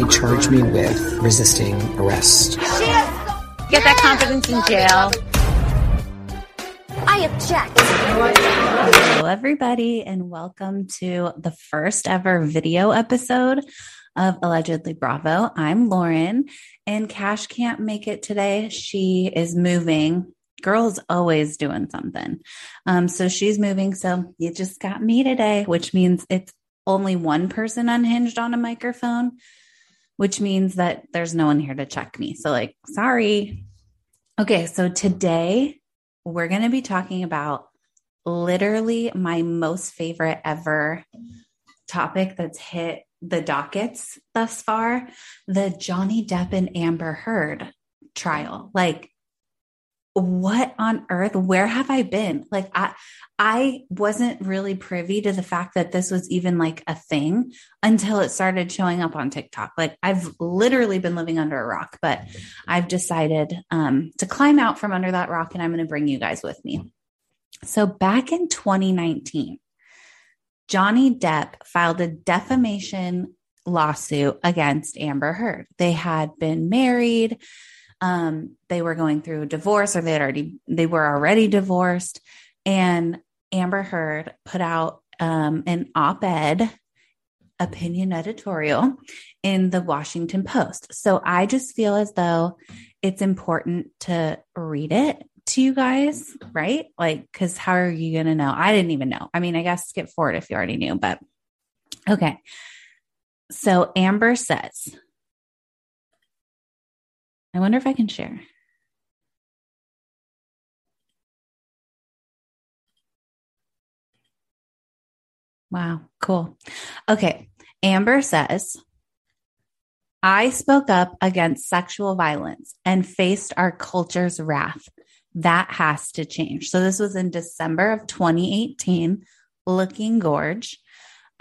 They charged me with resisting arrest. Get that confidence in jail. I object. Hello, everybody, and welcome to the first ever video episode of Allegedly Bravo. I'm Lauren, and Cash can't make it today. She is moving. Girl's always doing something. So she's moving. So you just got me today, which means it's only one person unhinged on a microphone, which means that there's no one here to check me. So like, sorry. Okay. So today we're going to be talking about literally my most favorite ever topic that's hit the dockets thus far, the Johnny Depp and Amber Heard trial. Like, what on earth? Where have I been? Like, I wasn't really privy to the fact that this was even like a thing until it started showing up on TikTok. Like, I've literally been living under a rock, but I've decided to climb out from under that rock, and I'm going to bring you guys with me. So back in 2019, Johnny Depp filed a defamation lawsuit against Amber Heard. They had been married. They were going through a divorce, or they were already divorced. And Amber Heard put out an op-ed opinion editorial in the Washington Post. So I just feel as though it's important to read it to you guys, right? Like, 'cause how are you going to know? I didn't even know. I mean, I guess skip forward if you already knew, but okay. So Amber says, I wonder if I can share. Wow, cool. Okay. Amber says, I spoke up against sexual violence and faced our culture's wrath. That has to change. So this was in December of 2018, Looking Gorge.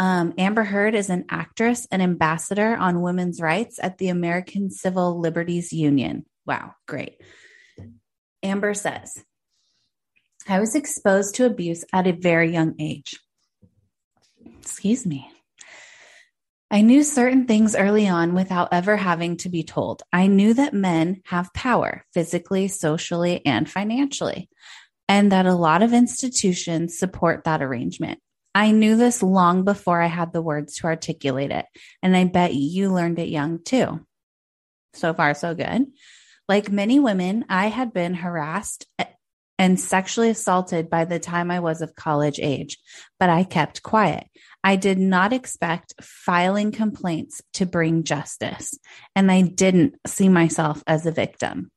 Amber Heard is an actress and ambassador on women's rights at the American Civil Liberties Union. Wow, great. Amber says, I was exposed to abuse at a very young age. Excuse me. I knew certain things early on without ever having to be told. I knew that men have power physically, socially, and financially, and that a lot of institutions support that arrangement. I knew this long before I had the words to articulate it, and I bet you learned it young too. So far, so good. Like many women, I had been harassed and sexually assaulted by the time I was of college age, but I kept quiet. I did not expect filing complaints to bring justice, and I didn't see myself as a victim.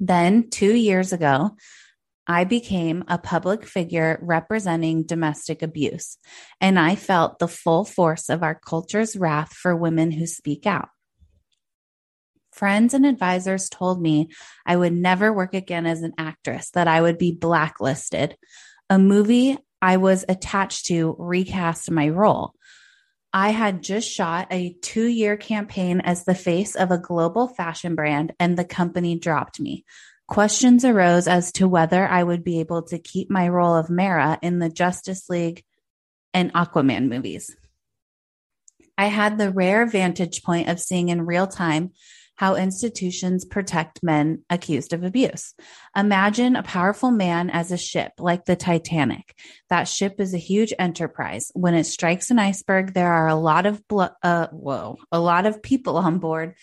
Then 2 years ago, I became a public figure representing domestic abuse, and I felt the full force of our culture's wrath for women who speak out. Friends and advisors told me I would never work again as an actress, that I would be blacklisted. A movie I was attached to recast my role. I had just shot a 2-year campaign as the face of a global fashion brand, and the company dropped me. Questions arose as to whether I would be able to keep my role of Mara in the Justice League and Aquaman movies. I had the rare vantage point of seeing in real time how institutions protect men accused of abuse. Imagine a powerful man as a ship, like the Titanic. That ship is a huge enterprise. When it strikes an iceberg, there are a lot of people on board,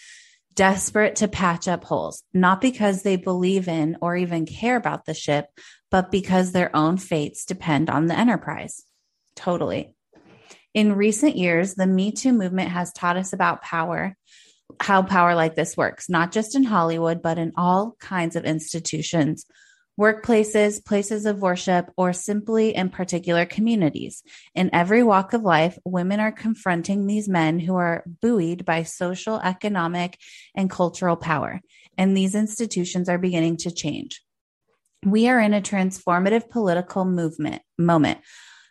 desperate to patch up holes, not because they believe in or even care about the ship, but because their own fates depend on the enterprise. Totally. In recent years, the Me Too movement has taught us about power, how power like this works, not just in Hollywood, but in all kinds of institutions, workplaces, places of worship, or simply in particular communities. In every walk of life, women are confronting these men who are buoyed by social, economic, and cultural power, and these institutions are beginning to change. We are in a transformative political moment.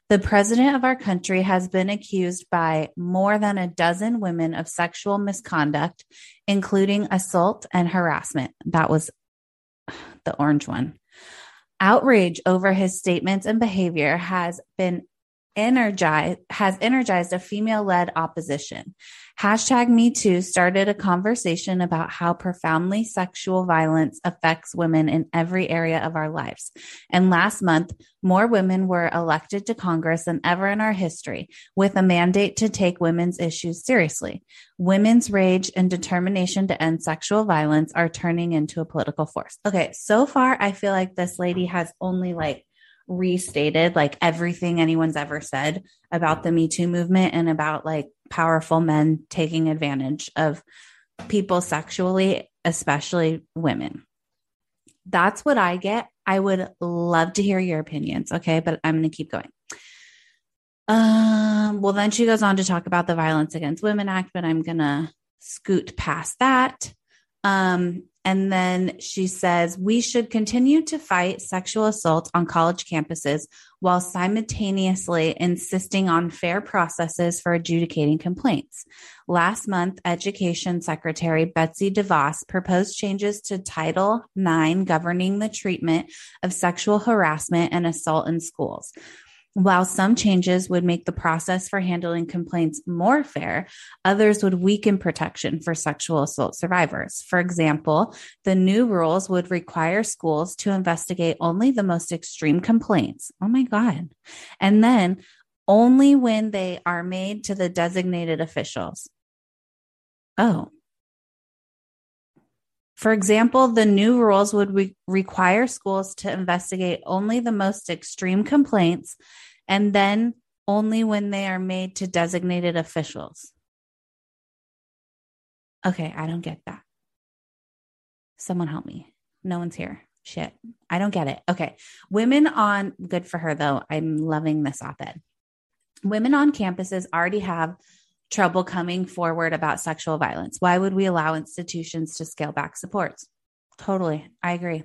The president of our country has been accused by more than a dozen women of sexual misconduct, including assault and harassment. That was the orange one. Outrage over his statements and behavior has energized a female-led opposition. #MeToo started a conversation about how profoundly sexual violence affects women in every area of our lives. And last month, more women were elected to Congress than ever in our history, with a mandate to take women's issues seriously. Women's rage and determination to end sexual violence are turning into a political force. Okay, so far, I feel like this lady has only restated everything anyone's ever said about the Me Too movement and about powerful men taking advantage of people sexually, especially women. That's what I get. I would love to hear your opinions. Okay. But I'm going to keep going. Well, then she goes on to talk about the Violence Against Women Act, but I'm going to scoot past that. And then she says, we should continue to fight sexual assault on college campuses while simultaneously insisting on fair processes for adjudicating complaints. Last month, Education Secretary Betsy DeVos proposed changes to Title IX governing the treatment of sexual harassment and assault in schools. While some changes would make the process for handling complaints more fair, others would weaken protection for sexual assault survivors. For example, the new rules would require schools to investigate only the most extreme complaints. Oh my God. And then only when they are made to the designated officials. Oh. For example, the new rules would require schools to investigate only the most extreme complaints and then only when they are made to designated officials. Okay, I don't get that. Someone help me. No one's here. Shit. I don't get it. Okay. Good for her though. I'm loving this op-ed. Women on campuses already have trouble coming forward about sexual violence. Why would we allow institutions to scale back supports? Totally. I agree.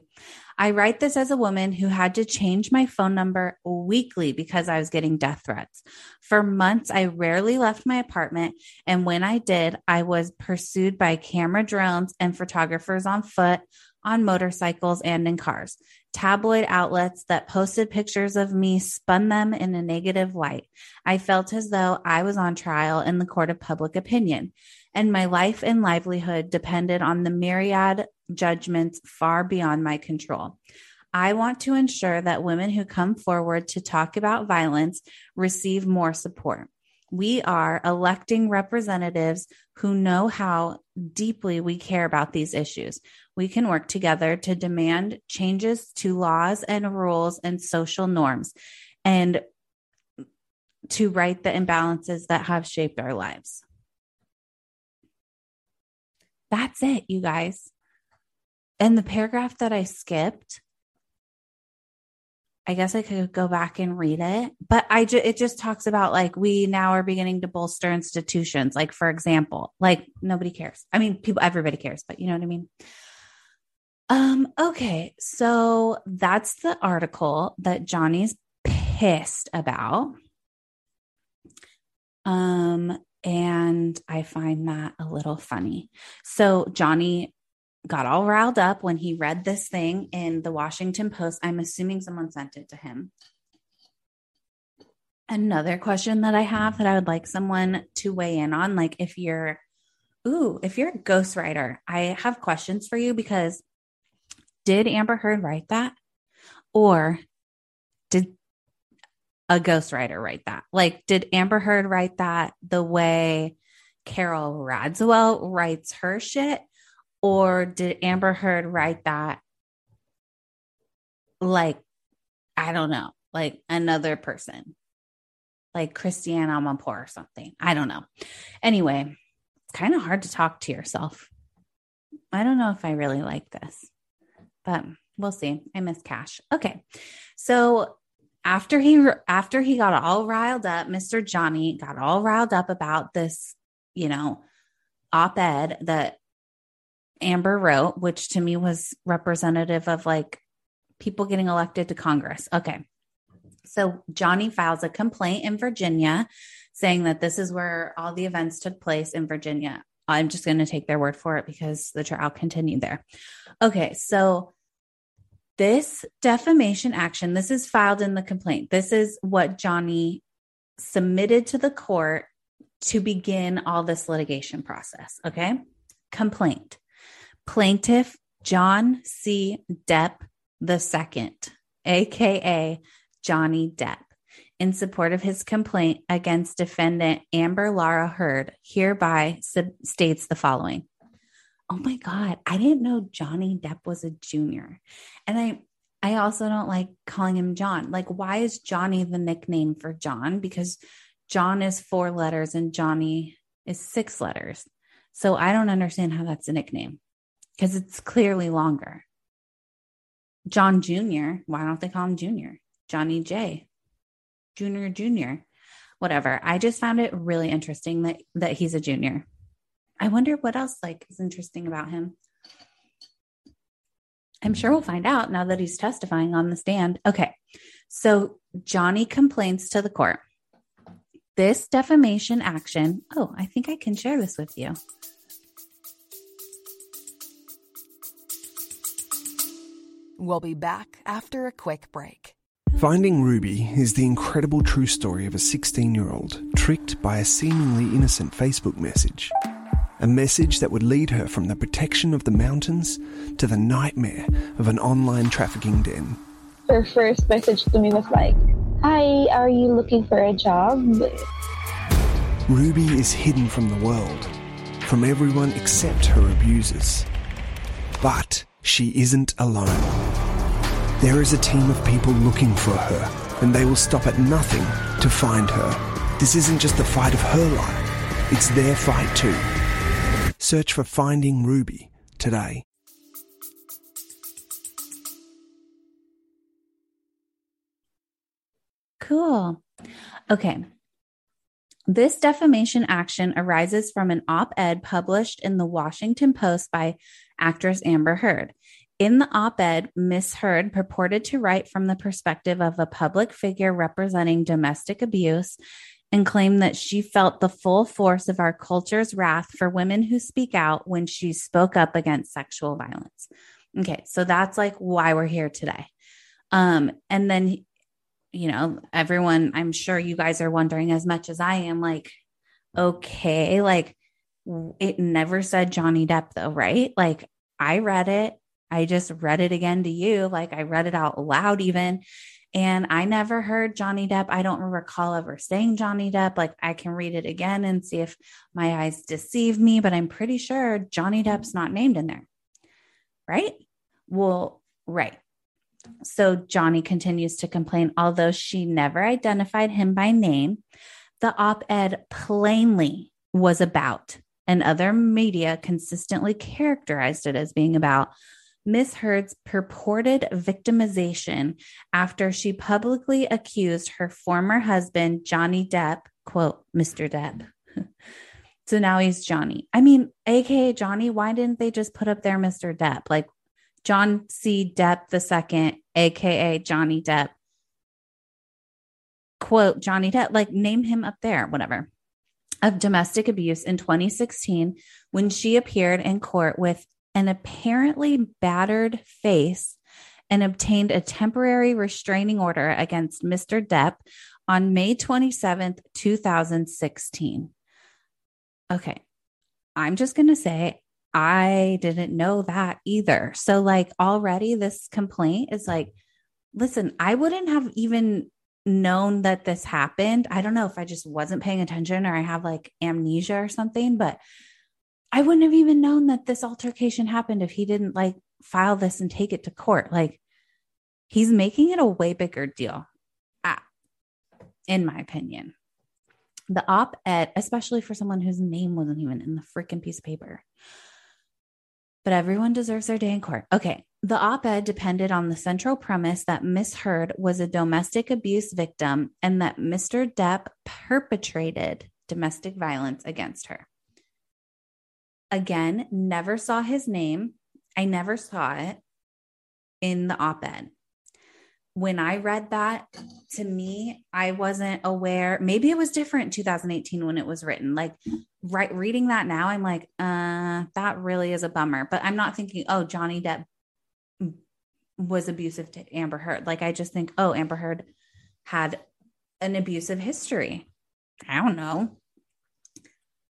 I write this as a woman who had to change my phone number weekly because I was getting death threats. For months, I rarely left my apartment. And when I did, I was pursued by camera drones and photographers on foot, on motorcycles, and in cars. Tabloid outlets that posted pictures of me spun them in a negative light. I felt as though I was on trial in the court of public opinion, and my life and livelihood depended on the myriad judgments far beyond my control. I want to ensure that women who come forward to talk about violence receive more support. We are electing representatives who know how deeply we care about these issues. We can work together to demand changes to laws and rules and social norms and to right the imbalances that have shaped our lives. That's it, you guys. And the paragraph that I skipped, I guess I could go back and read it, but it just talks about we now are beginning to bolster institutions. For example, nobody cares. I mean, everybody cares, but you know what I mean? Okay. So that's the article that Johnny's pissed about. And I find that a little funny. So Johnny got all riled up when he read this thing in the Washington Post. I'm assuming someone sent it to him. Another question that I have that I would like someone to weigh in on, if you're a ghostwriter, I have questions for you because did Amber Heard write that? Or did a ghostwriter write that? Did Amber Heard write that the way Carol Radswell writes her shit? Or did Amber Heard write that I don't know, another person, Christiane Amanpour or something? I don't know. Anyway, it's kind of hard to talk to yourself. I don't know if I really like this, but we'll see. I miss Cash. Okay. So after he got all riled up, Mr. Johnny got all riled up about this, op-ed that Amber wrote, which to me was representative of people getting elected to Congress. Okay. So Johnny files a complaint in Virginia saying that this is where all the events took place in Virginia. I'm just going to take their word for it because the trial continued there. Okay. So this defamation action, this is filed in the complaint. This is what Johnny submitted to the court to begin all this litigation process. Okay. Complaint. Plaintiff John C. Depp II, aka Johnny Depp, in support of his complaint against defendant Amber Laura Heard, hereby states the following. Oh my God. I didn't know Johnny Depp was a junior. And I also don't like calling him John. Like, why is Johnny the nickname for John? Because John is 4 letters and Johnny is 6 letters. So I don't understand how that's a nickname because it's clearly longer. John Jr. Why don't they call him Junior? Johnny J. Junior, whatever. I just found it really interesting that he's a junior. I wonder what else is interesting about him. I'm sure we'll find out now that he's testifying on the stand. Okay. So Johnny complains to the court. This defamation action. Oh, I think I can share this with you. We'll be back after a quick break. Finding Ruby is the incredible true story of a 16-year-old tricked by a seemingly innocent Facebook message. A message that would lead her from the protection of the mountains to the nightmare of an online trafficking den. Her first message to me was like, "Hi, are you looking for a job?" Ruby is hidden from the world, from everyone except her abusers. But she isn't alone. There is a team of people looking for her, and they will stop at nothing to find her. This isn't just the fight of her life, it's their fight too. Search for Finding Ruby today. Cool. Okay. This defamation action arises from an op-ed published in the Washington Post by actress Amber Heard. In the op-ed, Ms. Heard purported to write from the perspective of a public figure representing domestic abuse and claimed that she felt the full force of our culture's wrath for women who speak out when she spoke up against sexual violence. Okay, so that's why we're here today. And then, you know, everyone, I'm sure you guys are wondering as much as I am, okay, it never said Johnny Depp though, right? I read it. I just read it again to you. I read it out loud even. And I never heard Johnny Depp. I don't recall ever saying Johnny Depp. I can read it again and see if my eyes deceive me, but I'm pretty sure Johnny Depp's not named in there. Right? Well, right. So Johnny continues to complain, although she never identified him by name, the op-ed plainly was about, and other media consistently characterized it as being about, Ms. Heard's purported victimization after she publicly accused her former husband, Johnny Depp, quote, Mr. Depp. So now he's Johnny. I mean, AKA Johnny, why didn't they just put up there Mr. Depp? John C. Depp II, AKA Johnny Depp, quote, Johnny Depp, name him up there, whatever, of domestic abuse in 2016 when she appeared in court with an apparently battered face and obtained a temporary restraining order against Mr. Depp on May 27th, 2016. Okay. I'm just going to say, I didn't know that either. So already this complaint is listen, I wouldn't have even known that this happened. I don't know if I just wasn't paying attention or I have amnesia or something, but I wouldn't have even known that this altercation happened if he didn't file this and take it to court. He's making it a way bigger deal, in my opinion. The op-ed, especially for someone whose name wasn't even in the freaking piece of paper. But everyone deserves their day in court. Okay. The op-ed depended on the central premise that Ms. Heard was a domestic abuse victim and that Mr. Depp perpetrated domestic violence against her. Again, never saw his name. I never saw it in the op-ed. When I read that, to me, I wasn't aware. Maybe it was different in 2018 when it was written. Reading that now, I'm that really is a bummer. But I'm not thinking, oh, Johnny Depp was abusive to Amber Heard. I just think, oh, Amber Heard had an abusive history. I don't know.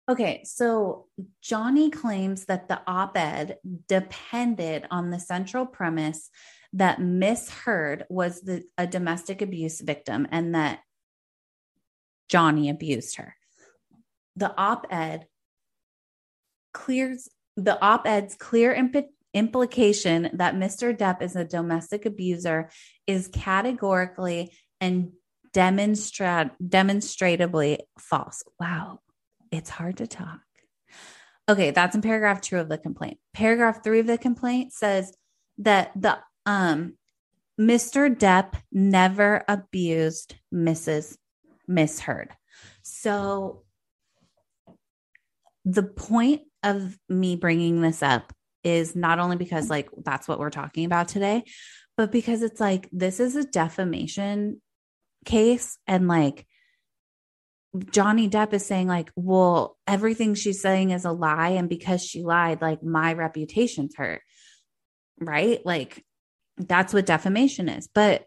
Okay, so Johnny claims that the op-ed depended on the central premise that Miss Heard was a domestic abuse victim and that Johnny abused her. The op-ed's clear implication that Mr. Depp is a domestic abuser is categorically and demonstrably false. Wow. It's hard to talk. Okay. That's in paragraph 2 of the complaint. Paragraph 3 of the complaint says that the, Mr. Depp never abused Miss Heard. So the point of me bringing this up is not only because like, that's what we're talking about today, but because it's like, this is a defamation case. And like, Johnny Depp is saying like, well, everything she's saying is a lie. And because she lied, like my reputation's hurt, right? Like that's what defamation is. But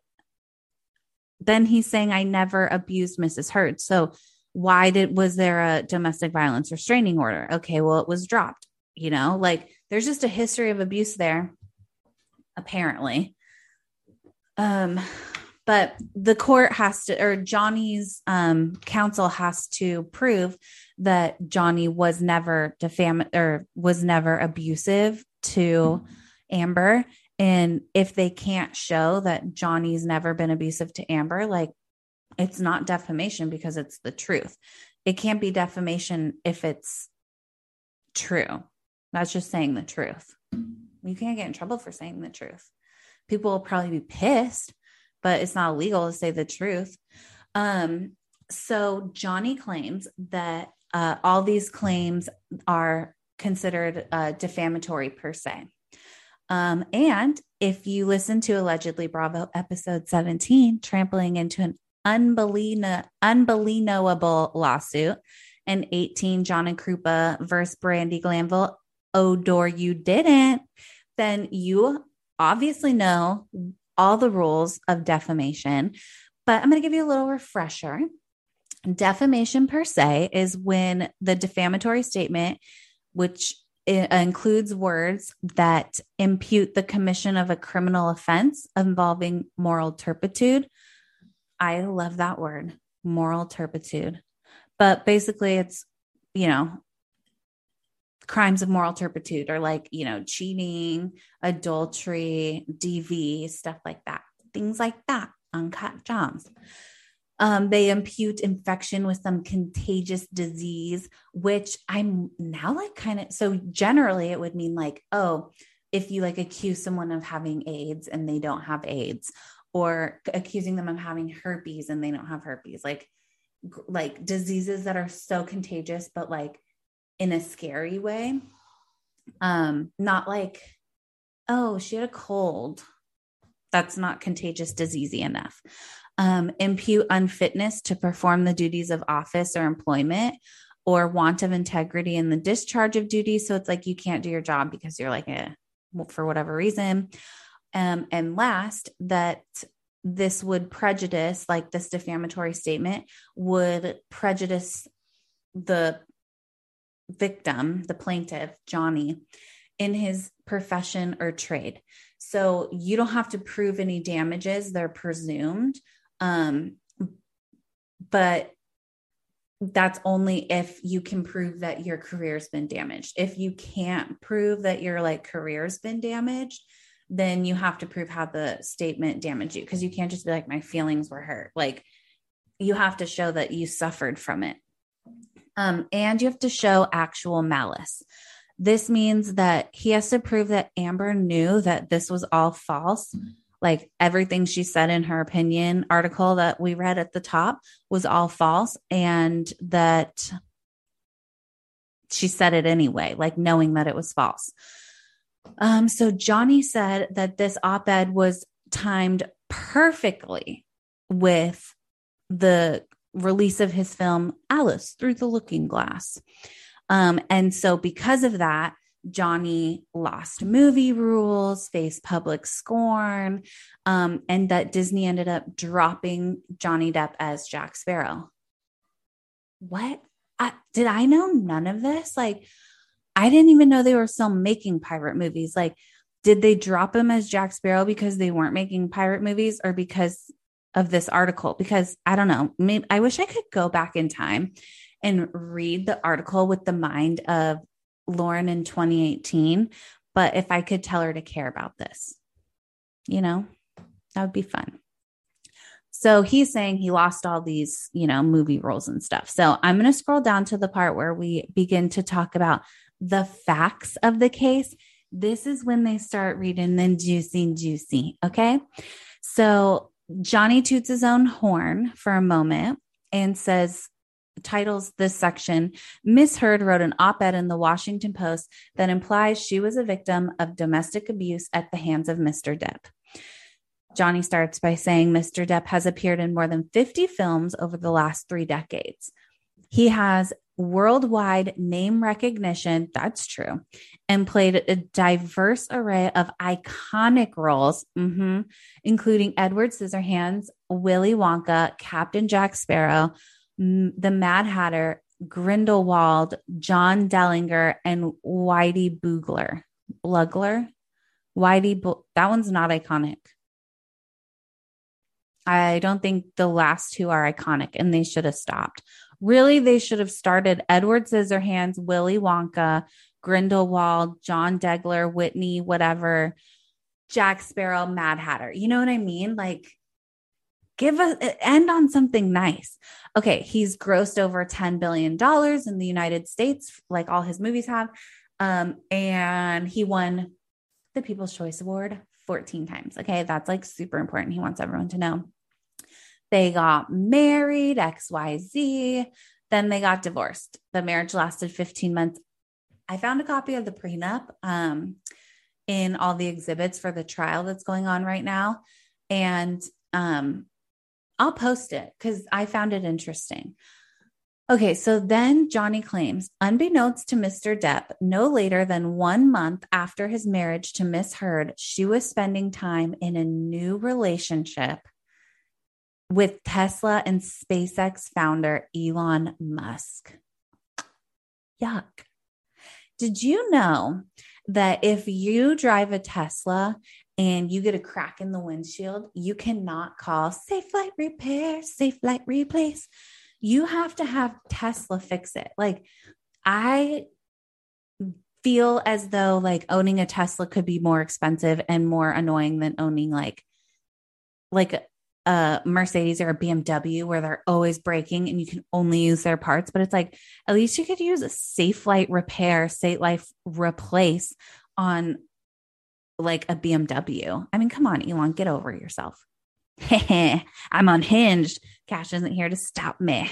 then he's saying, I never abused Mrs. Heard. So was there a domestic violence restraining order? Okay. Well, it was dropped, you know, like there's just a history of abuse there apparently. But the court has to, or Johnny's counsel has to prove that Johnny was never abusive to Amber. And if they can't show that Johnny's never been abusive to Amber, like it's not defamation because it's the truth. It can't be defamation if it's true. That's just saying the truth. You can't get in trouble for saying the truth. People will probably be pissed, but it's not illegal to say the truth. So Johnny claims that all these claims are considered defamatory per se. And if you listen to Allegedly Bravo episode 17, trampling into an unbelievable lawsuit, and 18 John and Krupa versus Brandy Glanville, Odor you didn't, then you obviously know all the rules of defamation, but I'm going to give you a little refresher. Defamation per se is when the defamatory statement, which includes words that impute the commission of a criminal offense involving moral turpitude. I love that word, moral turpitude, but basically it's, you know, crimes of moral turpitude are like, you know, cheating, adultery, DV, stuff like that. Things like that, uncut jobs. They impute infection with some contagious disease, which I'm now like kind of, so generally it would mean like, oh, if you like accuse someone of having AIDS and they don't have AIDS, or accusing them of having herpes and they don't have herpes, like diseases that are so contagious, but like, in a scary way. Not like, oh, she had a cold. That's not contagious diseasey enough. Impute unfitness to perform the duties of office or employment, or want of integrity in the discharge of duty. So it's like, you can't do your job because you're like, for whatever reason. And last, that this would prejudice, like this defamatory statement would prejudice the victim, the plaintiff, Johnny, in his profession or trade. So you don't have to prove any damages. They're presumed. But that's only if you can prove that your career's been damaged. If you can't prove that your like career's been damaged, then you have to prove how the statement damaged you. Cause you can't just be like, my feelings were hurt. Like you have to show that you suffered from it. And you have to show actual malice. This means that he has to prove that Amber knew that this was all false. Like everything she said in her opinion article that we read at the top was all false, and that she said it anyway, like knowing that it was false. So Johnny said that this op-ed was timed perfectly with the release of his film, Alice Through the Looking Glass. And so because of that, Johnny lost movie rules, faced public scorn, and that Disney ended up dropping Johnny Depp as Jack Sparrow. What? Did I know none of this? Like, I didn't even know they were still making pirate movies. Like, did they drop him as Jack Sparrow because they weren't making pirate movies or because of this article? Because I don't know. Maybe I wish I could go back in time and read the article with the mind of Lauren in 2018. But if I could tell her to care about this, you know, that would be fun. So he's saying he lost all these, you know, movie roles and stuff. So I'm going to scroll down to the part where we begin to talk about the facts of the case. This is when they start reading then juicy. Okay. So Johnny toots his own horn for a moment and says, titles this section, Miss Heard wrote an op-ed in the Washington Post that implies she was a victim of domestic abuse at the hands of Mr. Depp. Johnny starts by saying Mr. Depp has appeared in more than 50 films over the last 3 decades. He has worldwide name recognition, that's true, and played a diverse array of iconic roles, including Edward Scissorhands, Willy Wonka, Captain Jack Sparrow, the Mad Hatter, Grindelwald, John Dillinger, and Whitey Bulger. That one's not iconic. I don't think the last two are iconic, and they should have stopped. Really, they should have started Edward Scissorhands, Willy Wonka, Grindelwald, John Degler, Whitney, whatever, Jack Sparrow, Mad Hatter. You know what I mean? Like, give us end on something nice. Okay. He's grossed over $10 billion in the United States, like all his movies have. And he won the People's Choice Award 14 times. Okay. That's like super important. He wants everyone to know. They got married, XYZ. Then they got divorced. The marriage lasted 15 months. I found a copy of the prenup in all the exhibits for the trial that's going on right now. And I'll post it because I found it interesting. Okay. So then Johnny claims, unbeknownst to Mr. Depp, no later than 1 month after his marriage to Miss Heard, she was spending time in a new relationship with Tesla and SpaceX founder Elon Musk. Yuck. Did you know that if you drive a Tesla and you get a crack in the windshield, you cannot call Safelite Repair, Safelite Replace. You have to have Tesla fix it. Like, I feel as though like owning a Tesla could be more expensive and more annoying than owning like a Mercedes or a BMW where they're always breaking and you can only use their parts. But it's like, at least you could use a Safelite Repair, Safelite Replace on like a BMW. I mean, come on, Elon, get over yourself. I'm unhinged. Cash isn't here to stop me.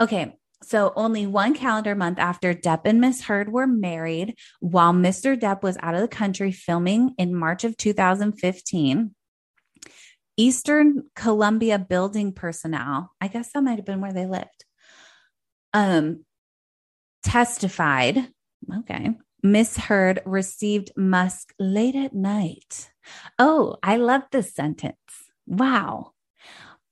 Okay. So only 1 calendar month after Depp and Miss Heard were married, while Mr. Depp was out of the country filming in March of 2015, Eastern Columbia building personnel, I guess that might've been where they lived, testified. Okay. Miss Heard received Musk late at night. Oh, I love this sentence. Wow.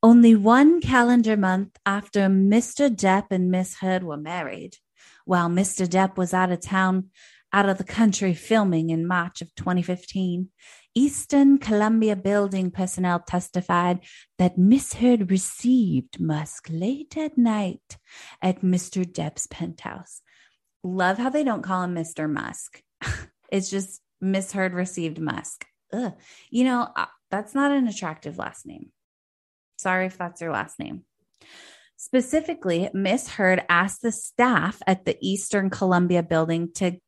Only 1 calendar month after Mr. Depp and Miss Heard were married, while Mr. Depp was out of the country filming in March of 2015, Eastern Columbia building personnel testified that Miss Heard received Musk late at night at Mr. Depp's penthouse. Love how they don't call him Mr. Musk. It's just Miss Heard received Musk. Ugh. You know, that's not an attractive last name. Sorry if that's your last name. Specifically, Miss Heard asked the staff at the Eastern Columbia building to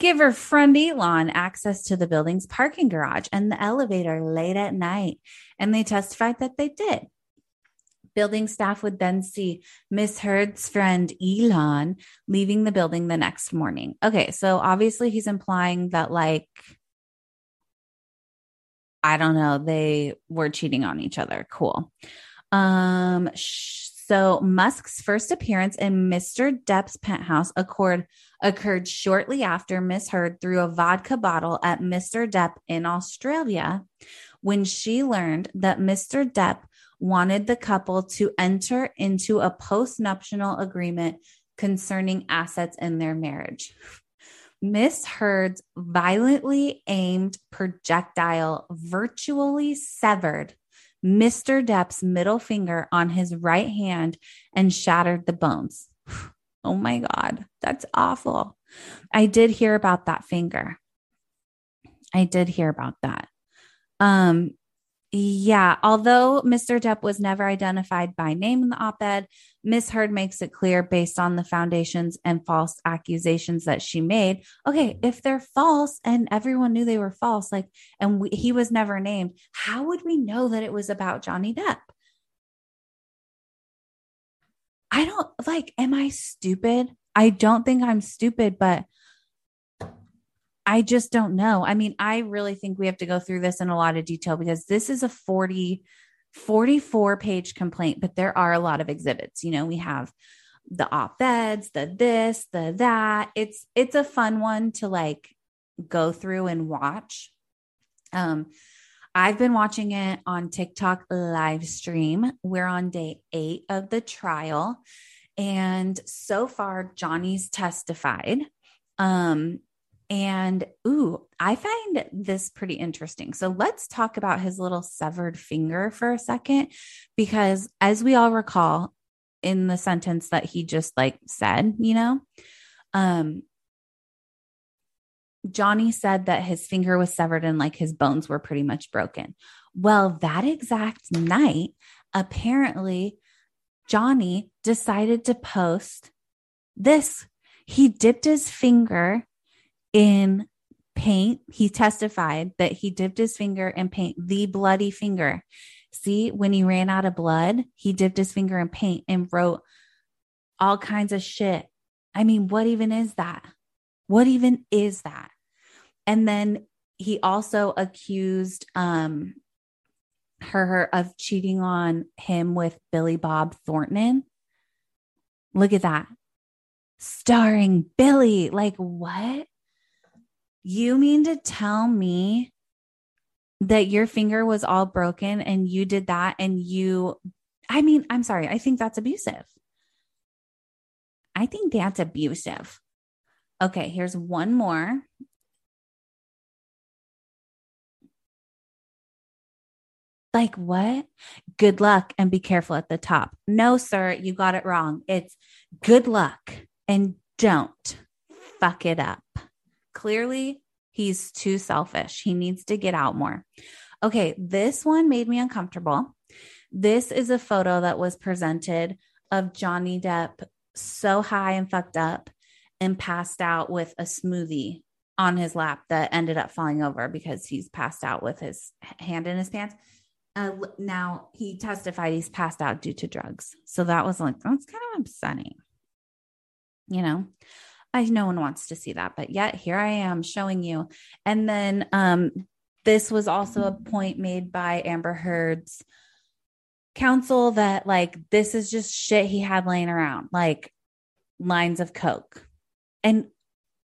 give her friend Elon access to the building's parking garage and the elevator late at night. And they testified that they did. Building staff would then see Miss Heard's friend Elon leaving the building the next morning. Okay. So obviously he's implying that, like, I don't know, they were cheating on each other. Cool. So Musk's first appearance in Mr. Depp's penthouse occurred shortly after Miss Heard threw a vodka bottle at Mr. Depp in Australia when she learned that Mr. Depp wanted the couple to enter into a postnuptial agreement concerning assets in their marriage. Miss Heard's violently aimed projectile virtually severed Mr. Depp's middle finger on his right hand and shattered the bones. Oh my God, that's awful. I did hear about that finger. I did hear about that. Yeah, although Mr. Depp was never identified by name in the op-ed, Ms. Heard makes it clear based on the foundations and false accusations that she made. Okay, if they're false and everyone knew they were false, like, and he was never named, how would we know that it was about Johnny Depp? I don't, like, am I stupid? I don't think I'm stupid, but I just don't know. I mean, I really think we have to go through this in a lot of detail because this is a 44 page complaint, but there are a lot of exhibits. You know, we have the op-eds, the this, the that. It's a fun one to like go through and watch. I've been watching it on TikTok live stream. We're on day 8 of the trial. And so far, Johnny's testified. And ooh, I find this pretty interesting. So let's talk about his little severed finger for a second, because as we all recall in the sentence that he just like said, you know, Johnny said that his finger was severed and like his bones were pretty much broken. Well, that exact night, apparently Johnny decided to post this. He dipped his finger in paint. He testified that he dipped his finger in paint, the bloody finger. See, when he ran out of blood, he dipped his finger in paint and wrote all kinds of shit. I mean, what even is that? What even is that? And then he also accused her of cheating on him with Billy Bob Thornton. Look at that. Starring Billy. Like, what? You mean to tell me that your finger was all broken and you did that and you, I mean, I'm sorry. I think that's abusive. I think that's abusive. Okay, here's one more. Like what? Good luck and be careful at the top. No, sir, you got it wrong. It's good luck and don't fuck it up. Clearly, he's too selfish. He needs to get out more. Okay, this one made me uncomfortable. This is a photo that was presented of Johnny Depp so high and fucked up and passed out with a smoothie on his lap that ended up falling over because he's passed out with his hand in his pants. Now, he testified he's passed out due to drugs. So that was like, that's kind of upsetting, you know? No one wants to see that, but yet here I am showing you. And then this was also a point made by Amber Heard's counsel that like, this is just shit he had laying around, like lines of coke. And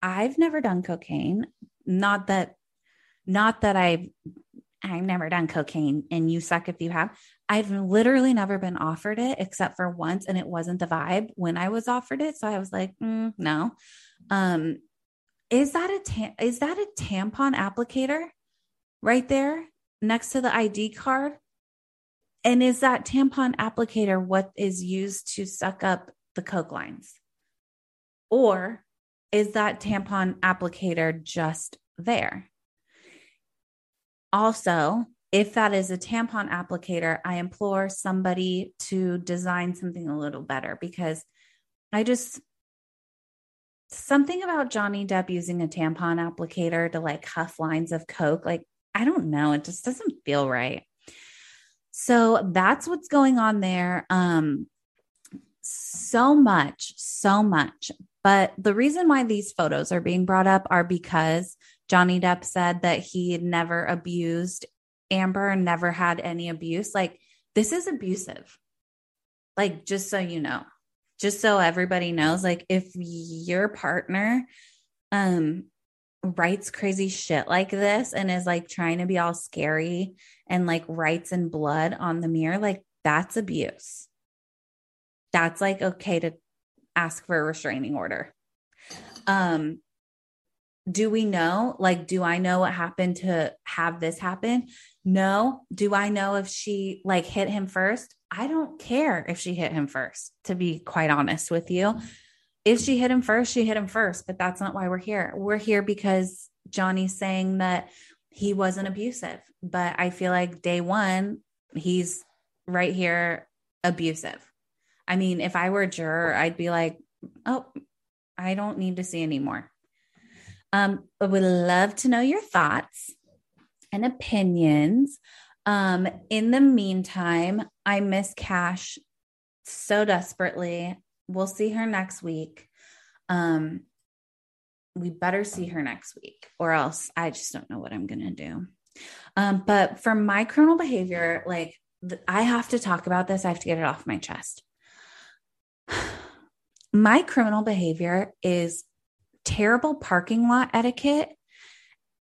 I've never done cocaine. Not that I've never done cocaine and you suck if you have. I've literally never been offered it except for once, and it wasn't the vibe when I was offered it. So I was like, no. Is that a tampon applicator right there next to the ID card? And is that tampon applicator what is used to suck up the coke lines? Or is that tampon applicator just there? Also, if that is a tampon applicator, I implore somebody to design something a little better, because something about Johnny Depp using a tampon applicator to like huff lines of coke, like, I don't know. It just doesn't feel right. So that's what's going on there. So much. But the reason why these photos are being brought up are because Johnny Depp said that he had never abused Amber, never had any abuse. Like, this is abusive. Like, just so you know, just so everybody knows, like, if your partner writes crazy shit like this and is like trying to be all scary and like writes in blood on the mirror, like, that's abuse. That's like okay to ask for a restraining order. Do we know, like, do I know what happened to have this happen? No. Do I know if she like hit him first? I don't care if she hit him first, to be quite honest with you. If she hit him first, she hit him first, but that's not why we're here. We're here because Johnny's saying that he wasn't abusive, but I feel like day one, he's right here abusive. I mean, if I were a juror, I'd be like, oh, I don't need to see anymore. I would love to know your thoughts and opinions. In the meantime, I miss Cash so desperately. We'll see her next week. We better see her next week or else I just don't know what I'm going to do. But for my criminal behavior, like I have to talk about this. I have to get it off my chest. My criminal behavior is terrible parking lot etiquette.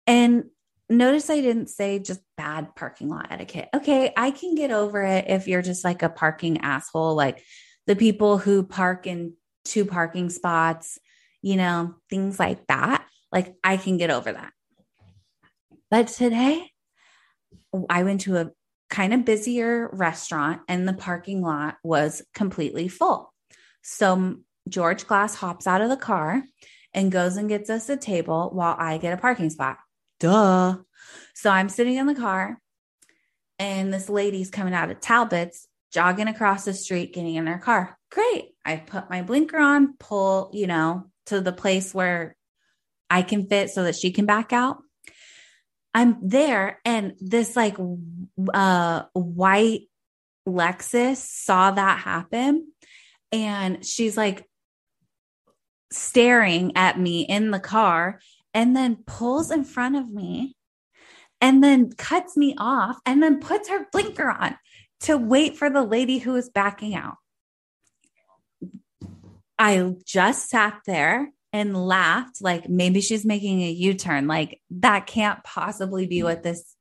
And notice I didn't say just bad parking lot etiquette. Okay. I can get over it if you're just like a parking asshole, like the people who park in two parking spots, you know, things like that. Like I can get over that. But today I went to a kind of busier restaurant and the parking lot was completely full. So George Glass hops out of the car and goes and gets us a table while I get a parking spot. Duh. So I'm sitting in the car and this lady's coming out of Talbot's, jogging across the street, getting in her car. Great. I put my blinker on, pull, you know, to the place where I can fit so that she can back out. I'm there. And this like white Lexus saw that happen. And she's like, staring at me in the car and then pulls in front of me and then cuts me off and then puts her blinker on to wait for the lady who is backing out. I just sat there and laughed like maybe she's making a U-turn. Like that can't possibly be what this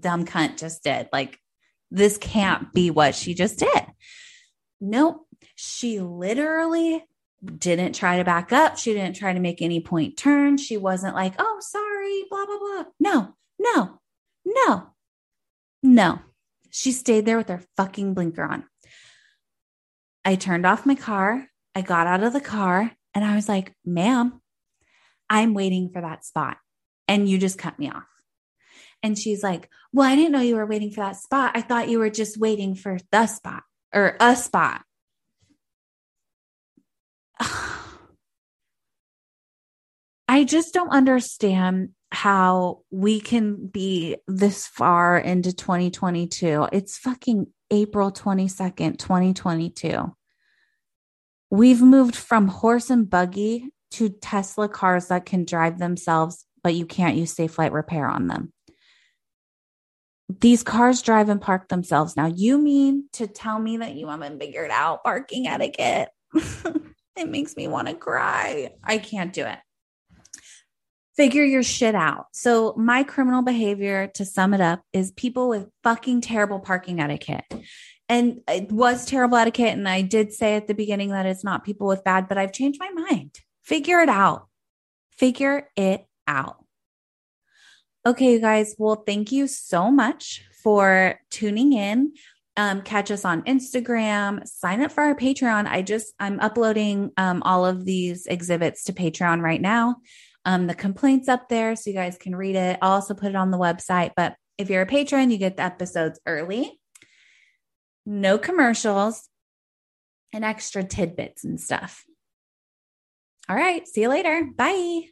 dumb cunt just did. Like this can't be what she just did. Nope. She literally didn't try to back up. She didn't try to make any point turn. She wasn't like, oh, sorry, blah, blah, blah. No. She stayed there with her fucking blinker on. I turned off my car. I got out of the car and I was like, ma'am, I'm waiting for that spot. And you just cut me off. And she's like, well, I didn't know you were waiting for that spot. I thought you were just waiting for the spot or a spot. I just don't understand how we can be this far into 2022. It's fucking April 22nd, 2022. We've moved from horse and buggy to Tesla cars that can drive themselves, but you can't use Safelite repair on them. These cars drive and park themselves. Now you mean to tell me that you haven't figured out parking etiquette? It makes me want to cry. I can't do it. Figure your shit out. So my criminal behavior, to sum it up, is people with fucking terrible parking etiquette. And it was terrible etiquette. And I did say at the beginning that it's not people with bad, but I've changed my mind. Figure it out. Figure it out. Okay, you guys. Well, thank you so much for tuning in. Catch us on Instagram, sign up for our Patreon. I'm uploading, all of these exhibits to Patreon right now. The complaints up there so you guys can read it. I'll also put it on the website, but if you're a patron, you get the episodes early, no commercials and extra tidbits and stuff. All right. See you later. Bye.